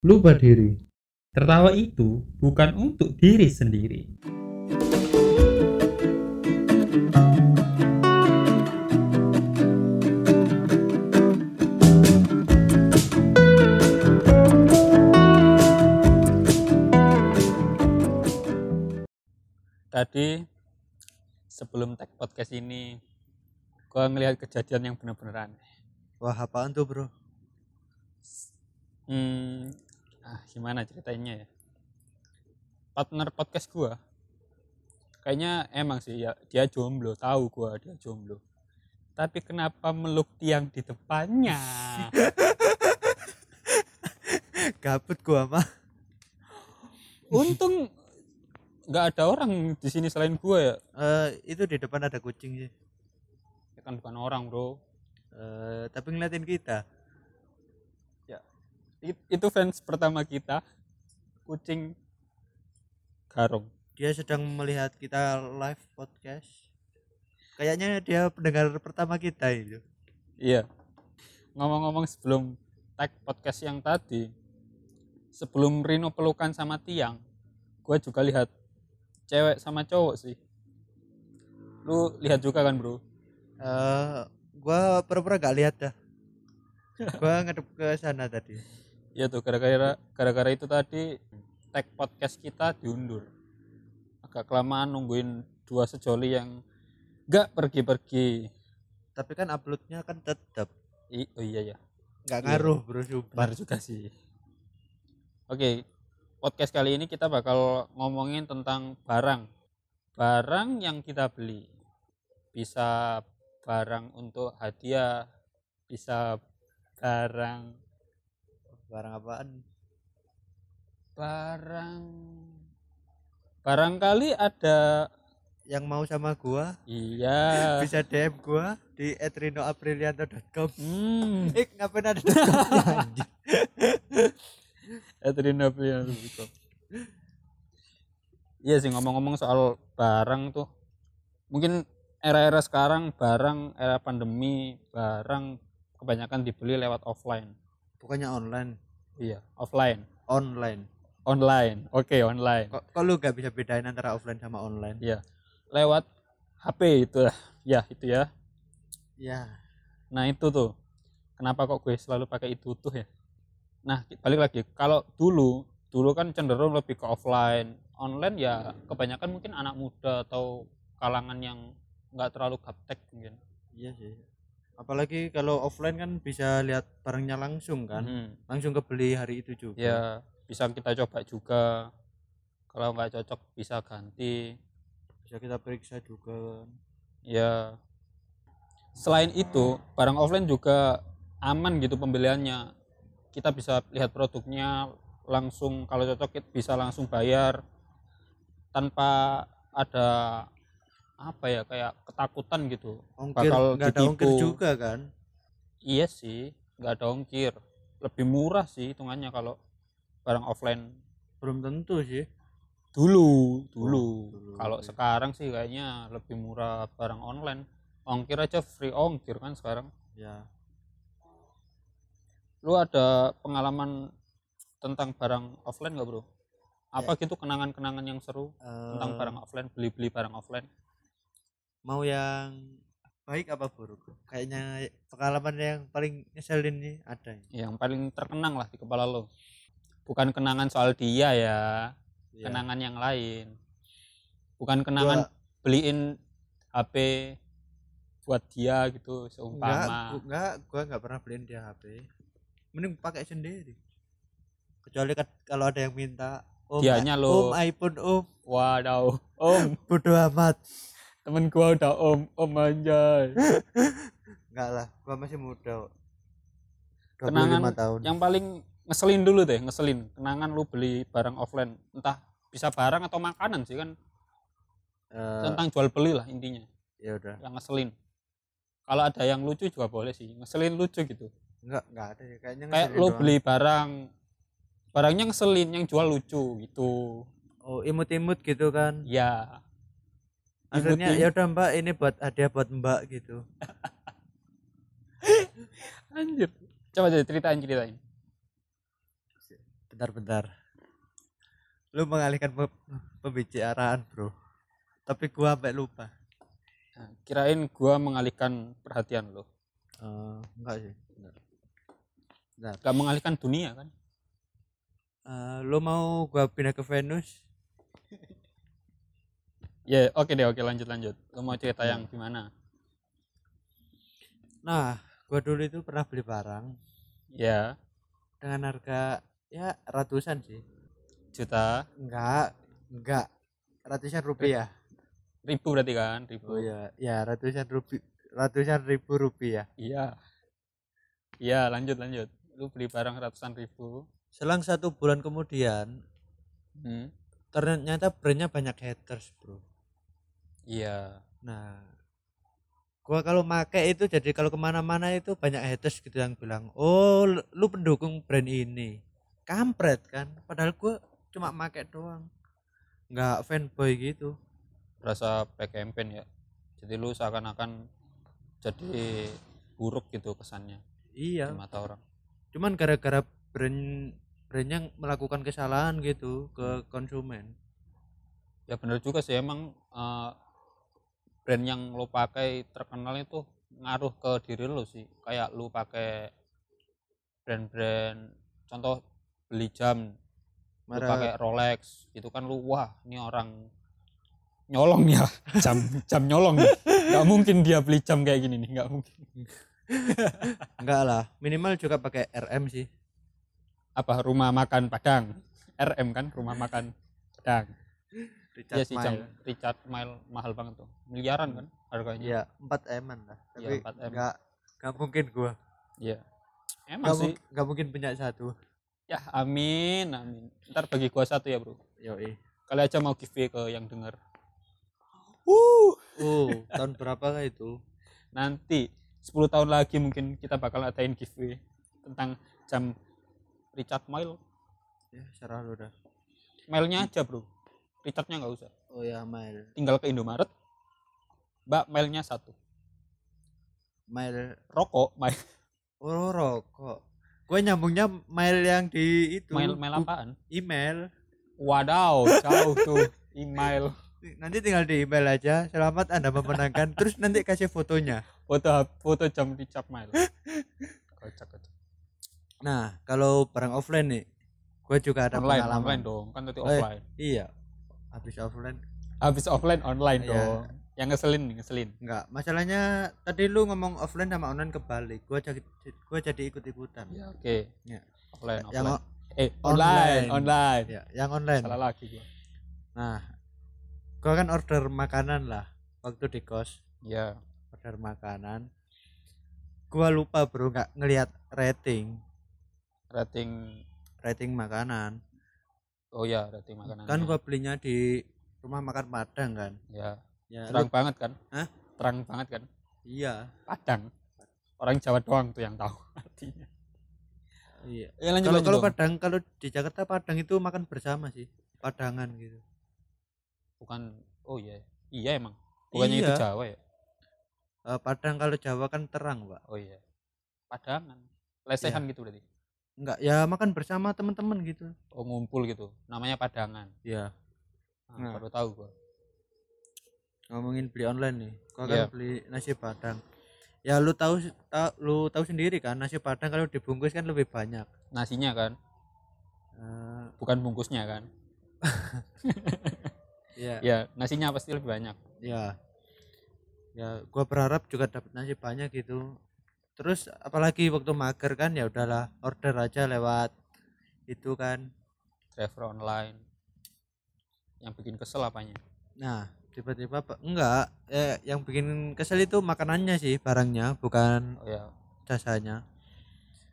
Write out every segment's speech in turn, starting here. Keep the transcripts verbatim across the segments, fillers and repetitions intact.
lupa diri. Tertawa itu bukan untuk diri sendiri. Tadi sebelum tag podcast ini gue ngelihat kejadian yang benar-benar aneh. Wah, apaan tuh, bro? Hmm, ah, gimana ceritanya ya? Partner podcast gue kayaknya emang sih ya, dia jomblo, tahu gue dia jomblo. Tapi kenapa meluk tiang di depannya? Gabut gue mah. Untung nggak ada orang di sini selain gue ya. Uh, itu di depan ada kucing sih. Ya kan bukan orang, bro. Uh, tapi ngeliatin kita. Ya. It, itu fans pertama kita. Kucing garong. Dia sedang melihat kita live podcast. Kayaknya dia pendengar pertama kita itu. Iya. Ngomong-ngomong sebelum tag podcast yang tadi, sebelum Rino pelukan sama tiang, gue juga lihat cewek sama cowok sih. Lu lihat juga kan, bro? Uh, gua pura-pura gak lihat dah. Gua ngadep ke sana tadi. Iya tuh, gara-gara gara-gara itu tadi tag podcast kita diundur. Agak kelamaan nungguin dua sejoli yang gak pergi-pergi. Tapi kan uploadnya kan tetap. I- oh iya ya. Gak ngaruh, iya, bro. Benar juga sih. Oke. Okay. Podcast kali ini kita bakal ngomongin tentang barang. Barang yang kita beli. Bisa barang untuk hadiah, bisa barang barang apaan? Barang barangkali ada yang mau sama gua. Iya. Bisa D M gua di et rino aprilianto dot com. Hmm. Eh, ngapain ada anjing? Etrina punya lebih. Iya sih, ngomong-ngomong soal barang tuh, mungkin era-era sekarang barang, era pandemi, barang kebanyakan dibeli lewat offline. Bukannya online? Iya, offline. Online. Online. Oke, okay, online. Kok, kok lu gak bisa bedain antara offline sama online? Iya. Lewat H P itu lah. Ya, itu ya. Iya. Nah, itu tuh. Kenapa kok gue selalu pakai itu tuh ya? Nah, balik lagi, kalau dulu dulu kan cenderung lebih ke offline. Online ya kebanyakan mungkin anak muda atau kalangan yang nggak terlalu gaptek mungkin. Iya sih, apalagi kalau offline kan bisa lihat barangnya langsung kan. hmm. Langsung kebeli hari itu juga ya, bisa kita coba juga, kalau nggak cocok bisa ganti, bisa kita periksa juga kan. Ya, selain itu barang offline juga aman gitu pembeliannya. Kita bisa lihat produknya langsung, kalau cocok bisa langsung bayar tanpa ada apa ya, kayak ketakutan gitu. Ongkir, bakal nggak ada ongkir juga kan? Iya sih, nggak ada ongkir, lebih murah sih hitungannya kalau barang offline. Belum tentu sih. Dulu, dulu. dulu kalau iya. Sekarang sih kayaknya lebih murah barang online. Ongkir aja free ongkir kan sekarang. Ya. Lu ada pengalaman tentang barang offline gak, bro? Apa ya, gitu kenangan-kenangan yang seru uh, tentang barang offline, beli-beli barang offline? Mau yang baik apa buruk? Kayaknya pengalaman yang paling ngeselin nih ada. Yang paling terkenang lah di kepala lo. Bukan kenangan soal dia ya, ya. Kenangan yang lain. Bukan kenangan gua beliin H P buat dia gitu seumpama. Enggak, enggak, gua gak pernah beliin dia H P. Mending pakai sendiri. Kecuali kalau ada yang minta, om, dianya lo, om iPhone om. Waduh, om. Bodoh amat. Temen gua udah om, om anjay. Enggak lah, gua masih muda. Kenangan tahun. Yang paling ngeselin dulu deh, ngeselin. Kenangan lu beli barang offline, entah bisa barang atau makanan sih kan. Uh, Tentang jual beli lah intinya. Ya udah. Yang ngeselin. Kalau ada yang lucu juga boleh sih. Ngeselin lucu gitu. Enggak, enggak ada ya. Kayaknya kayak lo doang beli barang, barangnya ngeselin, yang jual lucu gitu. Oh, imut-imut gitu kan. Iya. Akhirnya ya udah, Mbak, ini buat hadiah buat Mbak gitu. Anjir. Coba aja ceritain ceritain. Bentar-bentar. Lu mengalihkan pe- pembicaraan, bro. Tapi gua sampai lupa. Nah, kirain gua mengalihkan perhatian lo. Uh, enggak sih. Bentar. Bentar. Gak mengalihkan dunia kan? Uh, lo mau gua pindah ke Venus? Ya, yeah, oke okay deh, oke okay, lanjut lanjut. Lo mau cerita hmm. yang gimana? Nah, gua dulu itu pernah beli barang. Ya. Yeah. Dengan harga ya ratusan sih. Juta? Enggak, enggak. Ratusan rupiah. Ribu berarti kan? Ribu. Oh ya, ya ratusan rupiah, ratusan ribu rupiah. Iya. Iya, lanjut lanjut. Lu beli barang ratusan ribu. Selang satu bulan kemudian, hmm? ternyata brandnya banyak haters, bro. Iya. Nah, gua kalau pakai itu jadi kalau kemana-mana itu banyak haters gitu yang bilang, oh lu pendukung brand ini, kampret kan, padahal gua cuma pakai doang, nggak fanboy gitu. Berasa back campaign ya, jadi lu seakan-akan jadi buruk gitu kesannya. Iya. Di mata orang. Cuman gara-gara brand brandnya melakukan kesalahan gitu ke konsumen. Ya benar juga sih emang. Uh, brand yang lo pakai terkenal itu ngaruh ke diri lo sih, kayak lo pakai brand-brand, contoh beli jam Mara... lo pakai Rolex itu kan lo, wah ini orang nyolong ya, jam jam nyolong ya, nggak mungkin dia beli jam kayak gini nih, nggak mungkin. Enggak lah, minimal juga pakai R M sih, apa rumah makan Padang, R M kan rumah makan Padang. Richard ya sih jam Richard Mille mahal banget tuh, miliaran kan harganya. Iya, empat em lah. Tapi ya, empat em. Gak, gak mungkin gua. Iya. Emang gak sih. Mu- gak mungkin punya satu. Ya amin, amin. Ntar bagi gua satu ya bro. Yoi. Kali aja mau giveaway ke yang dengar. Uh. Uh, tahun berapa lah itu? Nanti sepuluh tahun lagi mungkin kita bakal adain giveaway tentang jam Richard Mille. Ya serah lu dah. Mile-nya aja bro. Richardnya nggak usah. Oh ya, Mile. Tinggal ke Indomaret. Mbak, Mile-nya satu. Mile rokok, Mile. Oh, rokok. Gue nyambungnya Mile yang di itu. Mile, Mile apaan? Email. Wadaw, jauh tuh. Email. Nanti tinggal di email aja. Selamat Anda memenangkan. Terus nanti kasih fotonya. Foto foto jam Richard Mile. Kocak-kocak. Nah, kalau barang offline nih, gue juga ada online, pengalaman. Online dong, kan tadi offline. Eh, iya. Habis offline habis offline online dong. Yeah. Yang ngeselin ngeselin enggak, masalahnya tadi lu ngomong offline sama online kebalik, gua jadi gua jadi ikut-ikutan. Ya yeah, oke okay. Yeah. offline offline yang o- eh online online, online. Yeah, yang online salah lagi gua. Nah gua kan order makanan lah waktu di kos. Ya yeah. Order makanan, gua lupa bro, nggak ngelihat rating rating rating makanan. Oh ya, rating makanan. Kan gua belinya di rumah makan Padang kan. Ya. Ya terang lu... banget kan? Hah? Terang banget kan? Iya. Padang. Orang Jawa doang tuh yang tahu artinya. Iya. Ya, lanjut, kalau kalau Padang, kalau di Jakarta Padang itu makan bersama sih, padangan gitu. Bukan. Oh iya. Iya emang. Bukannya iya. Itu Jawa ya? Uh, Padang kalau Jawa kan terang, Pak. Oh iya. Padangan. Lesehan iya. Gitu berarti. Enggak, ya makan bersama teman-teman gitu. Oh, ngumpul gitu. Namanya padangan. Iya. Nah, nah. Baru tahu gua. Ngomongin beli online nih. Gua yeah. Kan beli nasi Padang. Ya lu tahu ta, lu tahu sendiri kan nasi Padang kalau dibungkus kan lebih banyak nasinya kan. Uh, bukan bungkusnya kan. Iya. Ya, nasinya pasti lebih banyak. Iya. Ya, gua berharap juga dapat nasi banyak gitu. Terus apalagi waktu mager kan, ya udahlah order aja lewat itu kan driver online. Yang bikin kesel apanya? Nah tiba-tiba apa? Enggak eh, yang bikin kesel itu makanannya sih, barangnya, bukan oh, ya. Jasanya.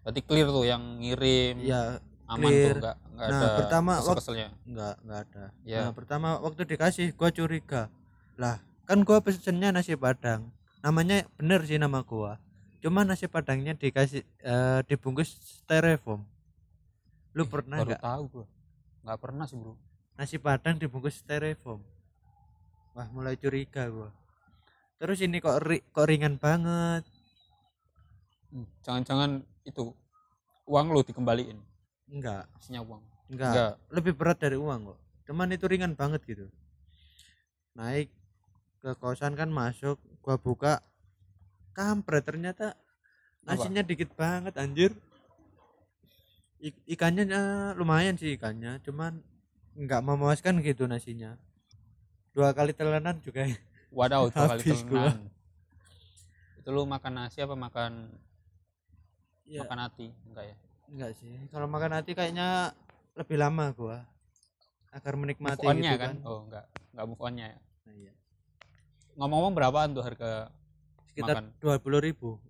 Berarti clear tuh yang ngirim ya, aman clear. Tuh enggak enggak nah, ada pertama kesel-keselnya wak- enggak enggak ada ya. Nah pertama waktu dikasih gua curiga lah, kan gua pesennya nasi Padang, namanya bener sih nama gua, cuma nasi Padangnya dikasih uh, dibungkus styrofoam. Lu eh, pernah enggak? Baru tahu gua. Enggak pernah sih, bro. Nasi Padang dibungkus styrofoam. Wah, mulai curiga gua. Terus ini kok ri- kok ringan banget. Jangan-jangan itu uang lu dikembaliin. Enggak. Isinya uang. Enggak. Enggak. Lebih berat dari uang kok. Cuman itu ringan banget gitu. Naik ke kosan kan masuk, gua buka kampret ternyata nasinya apa? Dikit banget anjir. I- ikannya uh, lumayan sih ikannya, cuman enggak memuaskan gitu nasinya. Dua kali telenan juga. Waduh, dua kali telenan. Itu lu makan nasi apa makan ya. Makan hati? Enggak ya? Enggak sih. Kalau makan hati kayaknya lebih lama gua. Agar menikmati move on-nya gitu kan? kan? Oh enggak, enggak move on-nya ya? Nah, iya. Ngomong-ngomong berapaan tuh harga sekitar dua puluh ribu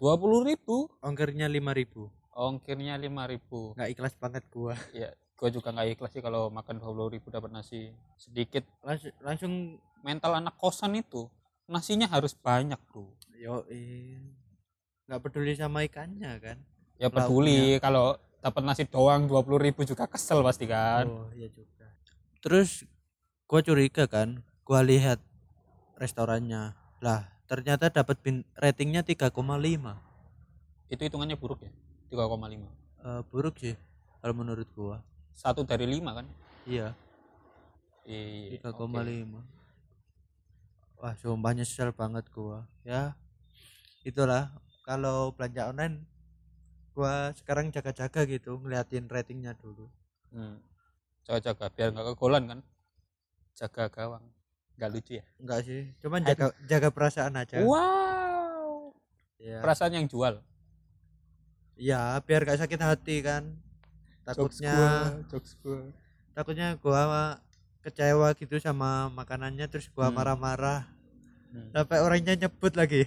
dua puluh ribu? Ongkirnya lima ribu Ongkirnya lima ribu Gak ikhlas banget gua. Iya, gua juga gak ikhlas sih kalau makan dua puluh ribu dapat nasi sedikit. Langsung, langsung mental anak kosan itu, nasinya harus banyak tuh. Yoi, gak peduli sama ikannya kan? Ya peduli, kalau dapat nasi doang dua puluh ribu juga kesel pasti kan. Oh iya juga. Terus gua curiga kan, gua lihat restorannya. Lah, ternyata dapat bin- ratingnya tiga koma lima Itu hitungannya buruk ya? tiga koma lima Uh, buruk sih kalau menurut gua. satu dari lima kan? Iya. Eh, tiga koma lima Okay. Wah, sumpah nyesel banget gua. Ya. Itulah kalau belanja online gua sekarang jaga-jaga gitu ngeliatin ratingnya dulu. Hmm. Jaga-jaga biar nggak kegolan kan. Jaga gawang. Nggak lucu ya? Nggak sih. Cuman jaga Aduh. jaga perasaan aja. Wow. Ya. Perasaan yang jual. Ya biar nggak sakit hati kan. Takutnya. Jokes gua. Jokes gua. Takutnya gua kecewa gitu sama makanannya terus gua hmm. marah-marah. Hmm. Sampai orangnya nyebut lagi.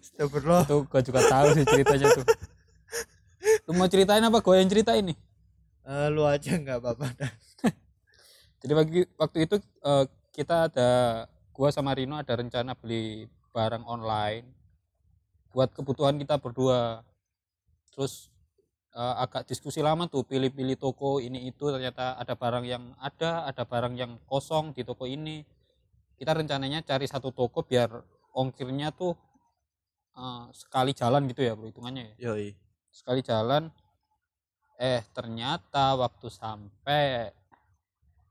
Astagfirullah. Itu gua juga tahu sih ceritanya tuh. Lu mau ceritain apa gue yang ceritain nih? Uh, lu aja gak apa-apa. Jadi bagi, waktu itu uh, kita ada, gue sama Rino ada rencana beli barang online buat kebutuhan kita berdua. Terus uh, agak diskusi lama tuh, pilih-pilih toko ini itu, ternyata ada barang yang ada, ada barang yang kosong di toko ini. Kita rencananya cari satu toko biar ongkirnya tuh uh, sekali jalan gitu ya bro hitungannya ya? Yoi. Sekali jalan, eh ternyata waktu sampai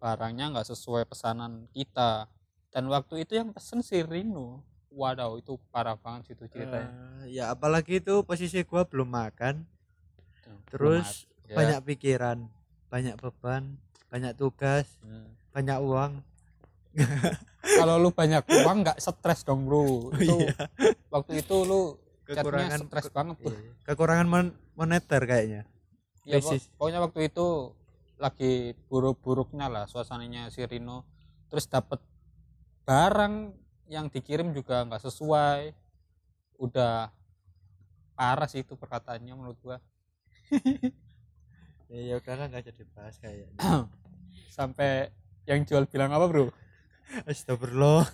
barangnya nggak sesuai pesanan kita, dan waktu itu yang pesen si Rino. Waduh, itu parah banget situ ceritanya. Uh, ya apalagi itu posisi gua belum makan, belum terus mat, banyak ya. Pikiran, banyak beban, banyak tugas, hmm. banyak uang. Kalau lu banyak uang nggak stres dong bro. Itu oh, iya. Waktu itu lu kekurangan stres ke, banget tuh. Iya. Kekurangan moneter kayaknya. Ya, pok- pokoknya waktu itu lagi buruk-buruknya lah suasananya si Rino. Terus dapat barang yang dikirim juga enggak sesuai. Udah parah sih itu perkataannya menurut gua. Ya ya udahlah enggak jadi bahas kayaknya. Sampai yang jual bilang apa, bro? Astagfirullah.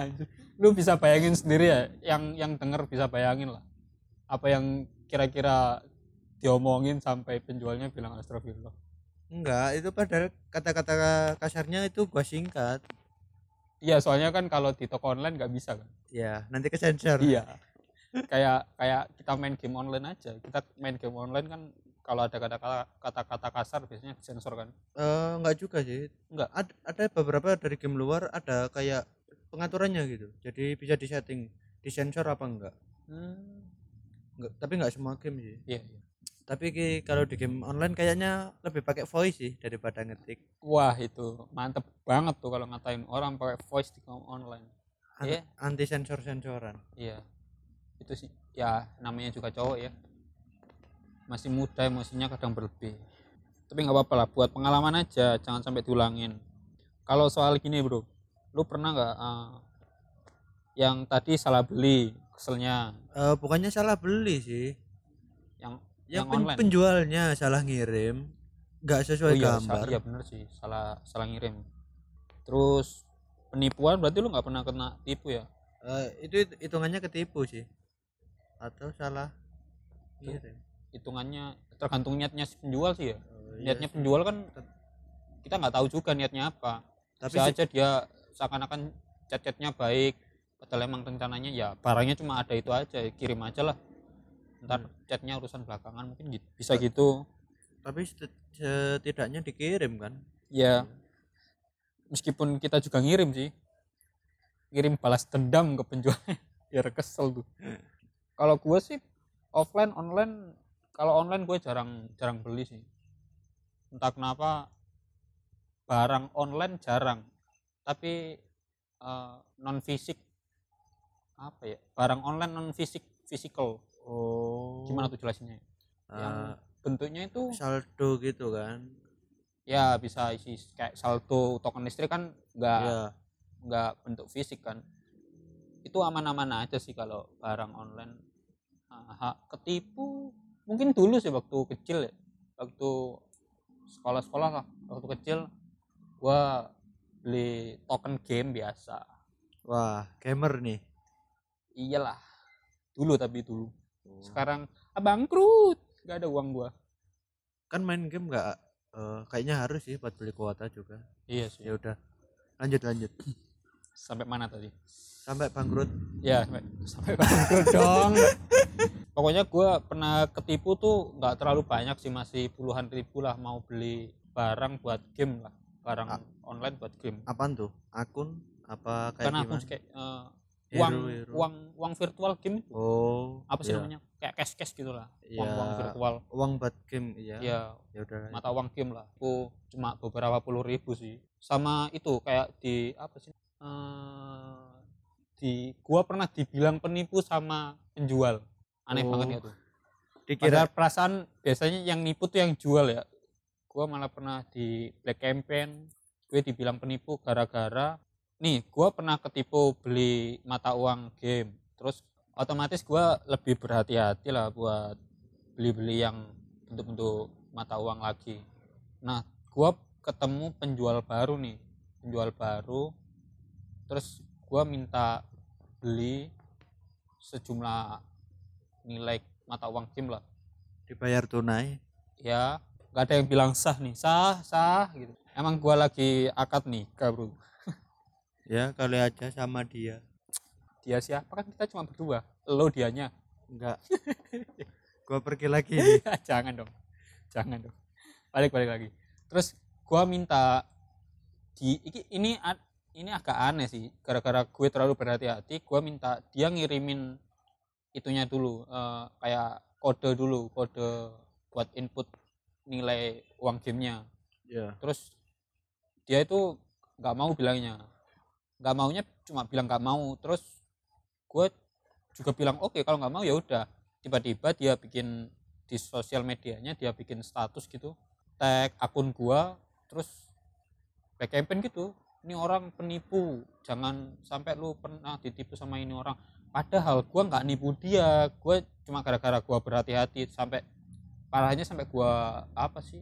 Anjir. Lu bisa bayangin sendiri ya, yang yang denger bisa bayangin lah apa yang kira-kira diomongin sampai penjualnya bilang astagfirullah. Enggak, itu padahal kata-kata kasarnya itu gua singkat. Iya, soalnya kan kalau di toko online nggak bisa kan. Iya, nanti kesensor. Iya. Kayak kayak kita main game online aja. Kita main game online kan kalau ada kata-kata kasar biasanya disensor kan. Eh, enggak juga sih. Enggak, ada, ada beberapa dari game luar ada kayak pengaturannya gitu, jadi bisa disetting, disensor apa enggak? Hmm. Enggak, tapi enggak semua game sih. Iya. Yeah. Tapi ki, kalau di game online kayaknya lebih pakai voice sih daripada ngetik. Wah itu mantep banget tuh kalau ngatain orang pakai voice di game online. An- yeah. Anti sensor-sensoran. Iya. Yeah. Itu sih. Ya namanya juga cowok ya. Masih muda emosinya kadang berlebih. Tapi nggak apa-apa lah, buat pengalaman aja, jangan sampai diulangin. Kalau soal gini bro, lu pernah nggak uh, yang tadi salah beli keselnya? Uh, bukannya salah beli sih, yang yang, yang pen- penjualnya salah ngirim, nggak sesuai oh, iya, gambar. Iya benar sih, salah salah ngirim. Terus penipuan berarti lu nggak pernah kena tipu ya? Uh, itu hitungannya ketipu sih, atau salah ngirim? Hitungannya tergantung niatnya si penjual sih ya. Oh, iya, niatnya penjual kan kita nggak tahu juga niatnya apa. Tapi bisa aja dia seakan-akan chat-chatnya baik, padahal emang rencananya ya barangnya cuma ada itu aja, kirim aja lah. ntar hmm. chatnya urusan belakangan mungkin gitu, bisa tapi, gitu tapi setidaknya dikirim kan ya, meskipun kita juga ngirim sih, ngirim balas dendam ke penjualnya biar kesel tuh. hmm. Kalau gue sih offline online, kalau online gue jarang jarang beli sih, entah kenapa barang online jarang, tapi uh, non fisik apa ya, barang online non fisik fisikal. Oh, gimana tuh jelasinnya? Uh, yang bentuknya itu saldo gitu kan ya, bisa isi kayak saldo token listrik kan, nggak yeah. nggak bentuk fisik kan, itu aman-aman aja sih kalau barang online. Aha, ketipu mungkin dulu sih waktu kecil ya, waktu sekolah-sekolah lah, waktu kecil gua beli token game biasa. Wah, gamer nih. Iyalah, dulu tapi dulu. Oh. Sekarang bangkrut, nggak ada uang gua. Kan main game nggak, uh, kayaknya harus sih buat beli kuota juga. Iya sih. Ya udah, lanjut lanjut. Sampai mana tadi? Sampai bangkrut. Ya sampai, sampai bangkrut dong. Pokoknya gua pernah ketipu tuh nggak terlalu banyak sih, masih puluhan ribu lah, mau beli barang buat game lah. Barang A- online buat game. Apaan tuh? Akun apa kayak gimana? Bukan akun, kayak uh, uang hero, hero. uang uang virtual game itu. Oh. Apa sih yeah. namanya? Kayak cash-cash gitulah. Yeah. Uang uang virtual. Uang buat game iya. Yeah. Yeah. Ya udah. Mata uang game lah. Aku cuma beberapa puluh ribu sih. Sama itu kayak di apa sih? Uh, di gua pernah dibilang penipu sama penjual. Aneh oh. banget itu. Dikira padahal perasaan biasanya yang nipu tuh yang jual ya. Gue malah pernah di black campaign, gue dibilang penipu gara-gara nih, gue pernah ketipu beli mata uang game, terus otomatis gue lebih berhati-hati lah buat beli-beli yang bentuk-bentuk mata uang lagi. Nah, gue ketemu penjual baru nih, penjual baru, terus gue minta beli sejumlah nilai mata uang game lah. Dibayar tunai? Ya. Gak ada yang bilang sah nih, sah, sah gitu. Emang gua lagi akad nikah bro. Ya kali aja sama dia. Dia siapa, kan kita cuma berdua. Lo dianya enggak. Gua pergi lagi. Jangan dong, jangan dong. Balik balik lagi. Terus gua minta di ini ini agak aneh sih. Gara-gara gue terlalu berhati-hati, gua minta dia ngirimin itunya dulu, eh, kayak kode dulu, kode buat input nilai uang gamenya yeah. Terus dia itu gak mau bilangnya, gak maunya cuma bilang gak mau, terus gue juga bilang oke okay, kalau gak mau ya udah. Tiba-tiba dia bikin di sosial medianya, dia bikin status gitu, tag akun gue, terus back campaign gitu, ini orang penipu, jangan sampai lu pernah ditipu sama ini orang. Padahal gue gak nipu dia, gue cuma gara-gara gue berhati-hati, sampai parahnya sampai gua apa sih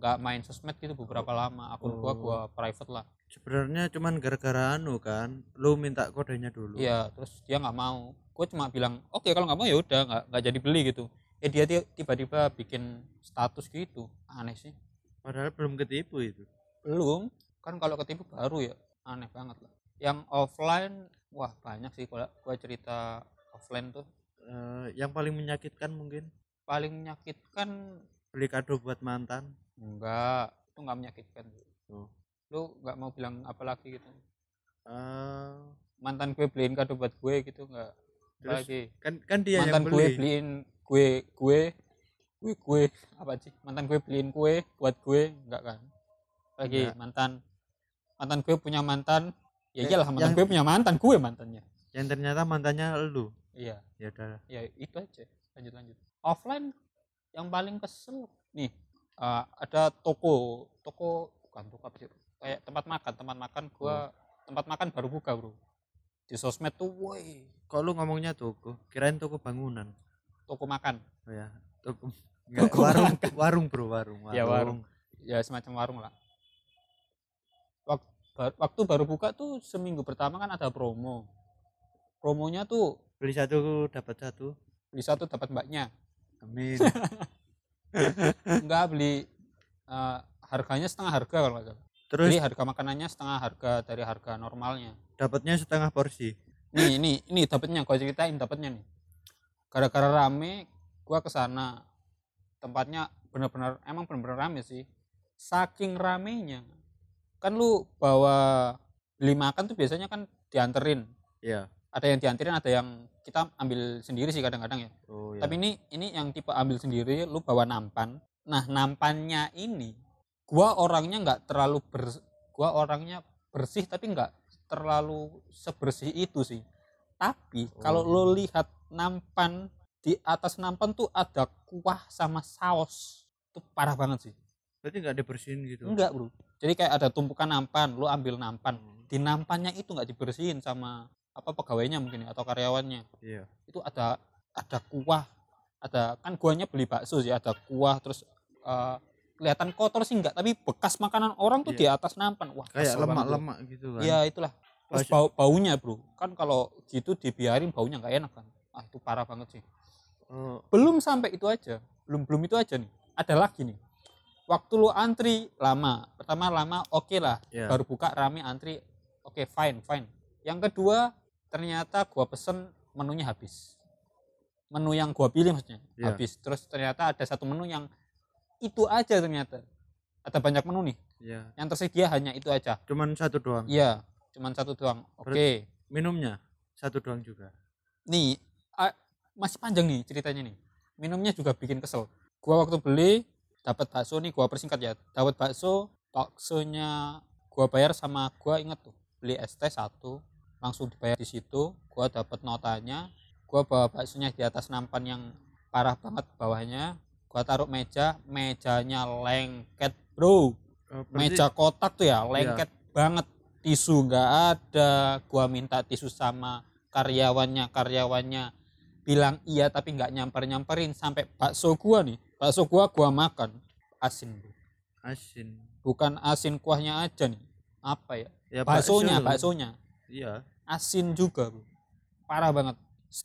nggak uh, main sosmed gitu beberapa lama, akun oh. gua gua private lah. Sebenarnya cuman gara-gara anu kan, lu minta kodenya dulu. Iya, terus dia nggak mau. Gua cuma bilang oke okay, kalau nggak mau ya udah, nggak nggak jadi beli gitu. Eh dia tiba-tiba bikin status gitu, aneh sih. Padahal belum ketipu itu. Belum, kan kalau ketipu baru ya, aneh banget lah. Yang offline, wah banyak sih kalau gua cerita offline tuh. Uh, yang paling menyakitkan mungkin. Paling menyakitkan beli kado buat mantan? Enggak, itu enggak menyakitkan. Oh. Lu enggak mau bilang apa lagi gitu? Uh, mantan gue beliin kado buat gue gitu enggak? Lagi. Kan kan dia mantan yang beli. Mantan gue beliin gue gue gue gue apa sih? Mantan gue beliin kue buat gue, enggak kan? Lagi enggak. mantan mantan gue punya mantan. Ya iyalah, mantan yang, gue punya mantan, gue mantannya. Yang ternyata mantannya lu. Iya. Ya udah. Ya itu aja. Lanjut lanjut. Offline yang paling kesel nih uh, ada toko toko bukan toko apa sih, kayak tempat makan tempat makan gua hmm. tempat makan baru buka bro di sosmed tuh. Woi kok lu ngomongnya toko, kirain toko bangunan. Toko makan oh ya toko, Nggak, toko warung makan. warung bro warung, warung ya warung ya semacam warung lah. Waktu baru buka tuh seminggu pertama kan ada promo, promonya tuh beli satu dapat satu, beli satu dapat mbaknya. Amin. Enggak beli uh, harganya setengah harga kalau enggak salah. Terus beli harga makanannya setengah harga dari harga normalnya. Dapatnya setengah porsi. Nih, ini ini dapatnya, gua ceritain dapatnya nih. Gara-gara rame gua kesana, tempatnya bener-bener emang bener-bener rame sih, saking ramenya. Kan lu bawa beli makan tuh biasanya kan dianterin. Iya. Ada yang dianterin, ada yang kita ambil sendiri sih kadang-kadang ya. Oh, iya. Tapi ini ini yang tipe ambil sendiri, lu bawa nampan. Nah, nampannya ini gua orangnya nggak terlalu ber, gua orangnya bersih tapi nggak terlalu sebersih itu sih. Tapi oh. kalau lo lihat nampan, di atas nampan tuh ada kuah sama saus. Itu parah banget sih. Berarti nggak dibersihin gitu? Enggak bro. Jadi kayak ada tumpukan nampan, lo ambil nampan. Hmm. Di nampannya itu nggak dibersihin sama apa pegawainya mungkin atau karyawannya. Iya. Itu ada ada kuah, ada kan guanya beli bakso sih, ada kuah terus uh, kelihatan kotor sih enggak, tapi bekas makanan orang tuh iya. di atas nampan. Wah, kayak lemak-lemak gitu kan. Iya, itulah. Terus bau, baunya bro, kan kalau gitu dibiarin baunya nggak enak kan, ah itu parah banget sih. Uh, belum sampai itu aja, belum belum itu aja nih, ada lagi nih. Waktu lu antri lama, pertama lama oke okay lah, yeah. baru buka rame antri, oke okay, fine fine. Yang kedua ternyata gua pesen menunya habis, menu yang gua pilih maksudnya yeah. habis. Terus ternyata ada satu menu yang itu aja ternyata, ada banyak menu nih, yeah. yang tersedia hanya itu aja. Cuman satu doang. Iya. Yeah. Cuman satu doang, oke okay. Minumnya satu doang juga nih, uh, masih panjang nih ceritanya nih. Minumnya juga bikin kesel. Gua waktu beli dapat bakso nih, gua persingkat ya, dapat bakso. Baksonya gua bayar sama, gua inget tuh beli es teh satu langsung dibayar di situ. Gua dapat notanya, gua bawa baksonya di atas nampan yang parah banget bawahnya. Gua taruh meja, mejanya lengket bro, uh, meja kotak tuh ya, lengket iya. banget. Tisu nggak ada, gua minta tisu sama karyawannya, karyawannya bilang iya tapi nggak nyamper nyamperin sampai bakso gua nih, bakso gua gua makan asin, asin, bukan asin kuahnya aja nih, apa ya, ya baksonya, bakso baksonya, iya, asin juga, bro. Parah banget.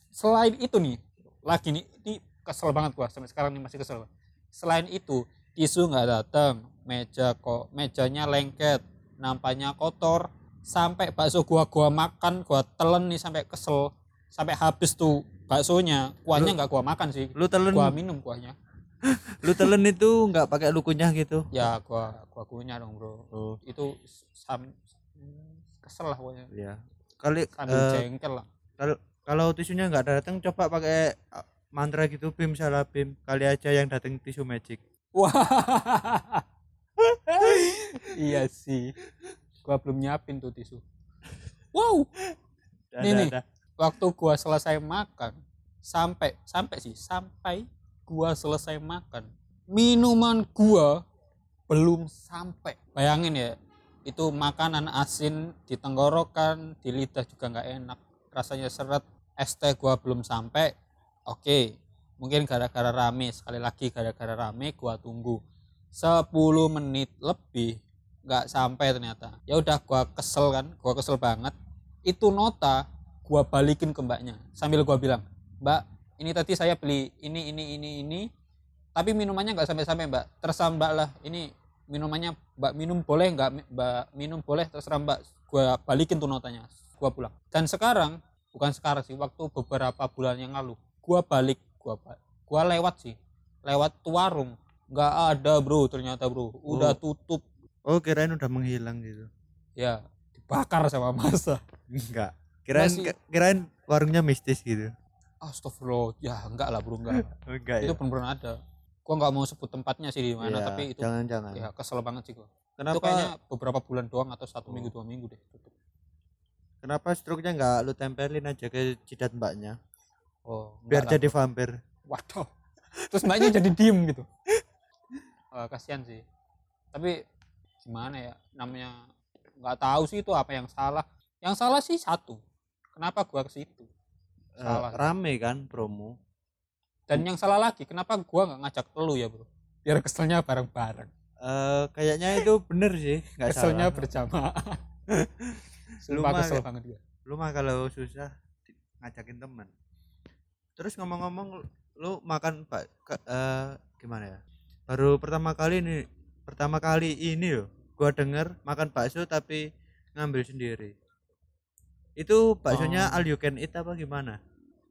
Selain itu nih, lagi nih, ini kesel banget gua sampai sekarang nih masih kesel. Selain itu tisu nggak datang, meja kok, mejanya lengket. Nampaknya kotor, sampai bakso gua gua makan, gua telen nih sampai kesel, sampai habis tuh baksonya. Kuahnya nggak gua makan sih, lu telen, gua minum kuahnya. Lu telen itu nggak pakai lukunya gitu? Ya gua gua kunyah dong bro. Oh. Itu sam, kesel lah pokoknya. Iya. Kali sambil uh, jengkel lah. Kalau kalau tisunya nggak datang, coba pakai mantra gitu, Bim salah Bim, kali aja yang datang tisu magic. Wah. Iya sih, gua belum nyiapin tuh tisu. Wow, ini waktu gua selesai makan, sampai sampai sih sampai gua selesai makan, minuman gua belum sampai. Bayangin ya, itu makanan asin di tenggorokan, di lidah juga nggak enak, rasanya seret. Es teh gua belum sampai. Oke, mungkin gara-gara rame, sekali lagi gara-gara rame, gua tunggu. sepuluh menit lebih nggak sampai ternyata. Ya udah gua kesel kan, gua kesel banget. Itu nota gua balikin ke mbaknya sambil gua bilang, "Mbak, ini tadi saya beli ini ini ini ini, tapi minumannya nggak sampai-sampai, Mbak. Terserah Mbak lah. Ini minumannya Mbak minum boleh nggak? Mbak minum boleh, terserah Mbak." Gua balikin tuh notanya. Gua pulang. Dan sekarang, bukan sekarang sih, waktu beberapa bulan yang lalu, gua balik, gua gua lewat sih. Lewat tuh warung. Nggak ada bro, ternyata bro udah oh. tutup. Oh kirain udah menghilang gitu ya, dibakar sama masa. Enggak, kirain Masih... kirain warungnya mistis gitu. Astagfirullah, ya enggak lah bro, enggak, enggak itu ya. Bener-bener ada. Gua nggak mau sebut tempatnya sih di mana ya, tapi itu jangan-jangan ya, kesel banget sih gua. Kenapa? Itu kayaknya beberapa bulan doang atau satu oh. minggu dua minggu deh tutup. Kenapa struknya nggak lu tempelin aja ke jidat mbaknya? Oh, biar jadi kan. Vampir. Waduh, terus mbaknya jadi diem gitu. Uh, kasihan sih, tapi gimana ya, namanya nggak tahu sih itu apa yang salah. Yang salah sih satu, kenapa gua ke situ, uh, rame kan promo. Dan yang salah lagi, kenapa gua nggak ngajak elu ya bro, biar keselnya bareng-bareng. Uh, kayaknya itu bener sih, nggak keselnya salah. Berjamaah. Lupa kesel banget dia. Lu mah kalau susah ngajakin teman. Terus ngomong-ngomong, lu makan pak, uh, gimana ya? Baru pertama kali ini pertama kali ini loh gua denger makan bakso tapi ngambil sendiri. Itu baksonya oh. all you can eat apa gimana?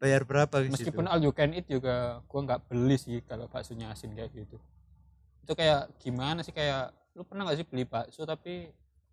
Bayar berapa gitu? Meskipun all you can eat juga gua nggak beli sih kalau baksonya asin kayak gitu. Itu kayak gimana sih, kayak lu pernah nggak sih beli bakso tapi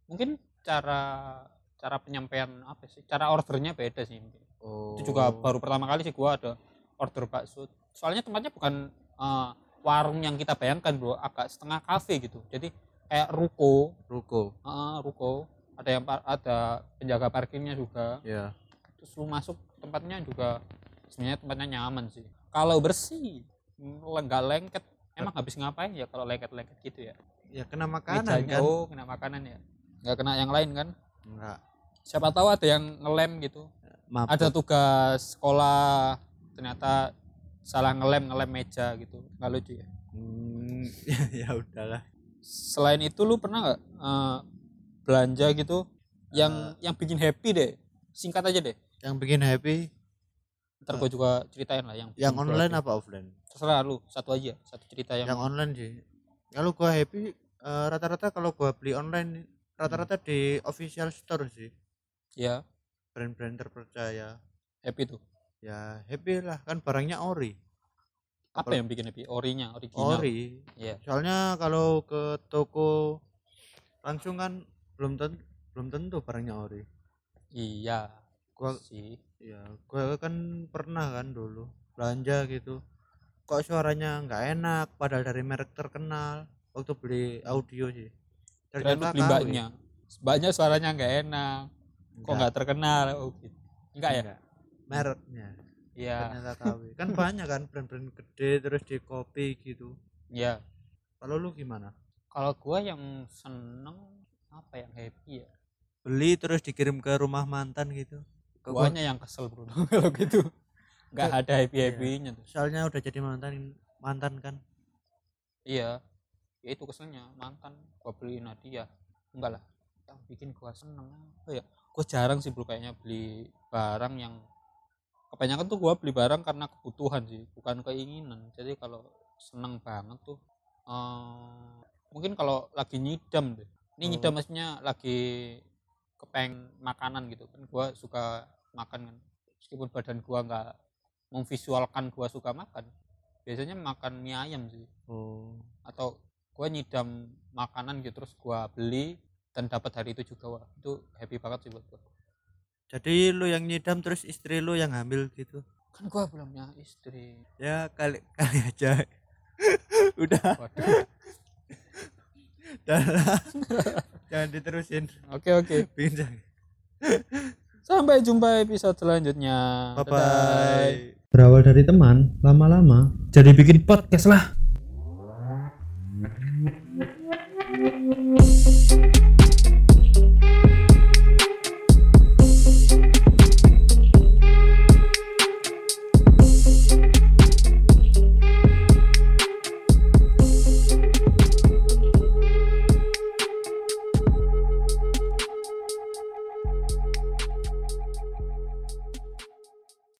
mungkin cara cara penyampaian apa sih, cara ordernya beda sih mungkin. Oh. Itu juga baru pertama kali sih gua ada order bakso. Soalnya tempatnya bukan uh, warung yang kita bayangkan bro, agak setengah kafe gitu. Jadi kayak ruko, ruko, uh, ruko. Ada yang par- ada penjaga parkirnya juga. Yeah. Terus lu masuk tempatnya juga, sebenarnya tempatnya nyaman sih. Kalau bersih, nggak lengket. Emang habis ngapain ya kalau lengket-lengket gitu ya? Ya kena makanan kan. Oh, kena makanan ya. Nggak kena yang lain kan? Nggak. Siapa tahu ada yang ngelem gitu. Mabuk. Ada tugas sekolah ternyata salah ngelem ngelem meja gitu. Nggak lucu ya? Hmm, ya udahlah. Selain itu lu pernah nggak uh, belanja gitu yang uh, yang bikin happy deh? Singkat aja deh. Yang bikin happy. Ntar gue juga ceritain lah yang yang online happy. Apa offline? Terserah lu, satu aja, satu cerita yang yang online sih. Kalau gue happy uh, rata-rata kalau gue beli online rata-rata hmm. di official store sih. Ya. Brand-brand terpercaya. Happy tuh. Ya happy lah, kan barangnya ori. Apa Apal- yang bikin happy? Orinya, original. Ori. Ya. Soalnya kalau ke toko langsung kan belum tentu belum tentu barangnya ori. Iya. Gua sih. Ya, gue kan pernah kan dulu belanja gitu, kok suaranya nggak enak, padahal dari merek terkenal. Waktu beli audio sih. Ternyata beli mbaknya, mbaknya suaranya nggak enak, enggak. Kok nggak terkenal, oh gitu. Enggak ya? Enggak. Mereknya. Iya. Ternyata K W. Kan banyak kan brand-brand gede terus di copy gitu. Iya. Kalau lu gimana? Kalau gua yang seneng apa yang happy ya? Beli terus dikirim ke rumah mantan gitu. Guanya yang kesel bro kalau gitu. Enggak ada happy-happy-nya tuh. Soalnya udah jadi mantan mantan kan. Iya. Ya itu keselnya, mantan gua beliin hadiah. Enggak lah. Yang bikin gua seneng apa ya? Gua jarang sih bro kayaknya beli barang yang kebanyakan tuh gua beli barang karena kebutuhan sih, bukan keinginan. Jadi kalau seneng banget tuh um, mungkin kalau lagi nyidam deh. Ini oh. Nyidam maksudnya lagi kepeng makanan gitu kan, gua suka makan kan, meskipun badan gua nggak memvisualkan gua suka makan, biasanya makan mie ayam sih. Oh. Atau gua nyidam makanan gitu terus gua beli dan dapat hari itu juga, wah itu happy banget sih buat gua. Jadi lu yang nyidam terus istri lu yang hamil gitu? Kan gua belum punya istri. Ya kali kali aja. Udah. Waduh. Jangan diterusin. Oke oke. Pindah. Sampai jumpa episode selanjutnya. Bye bye. Berawal dari teman, lama-lama jadi bikin podcast lah.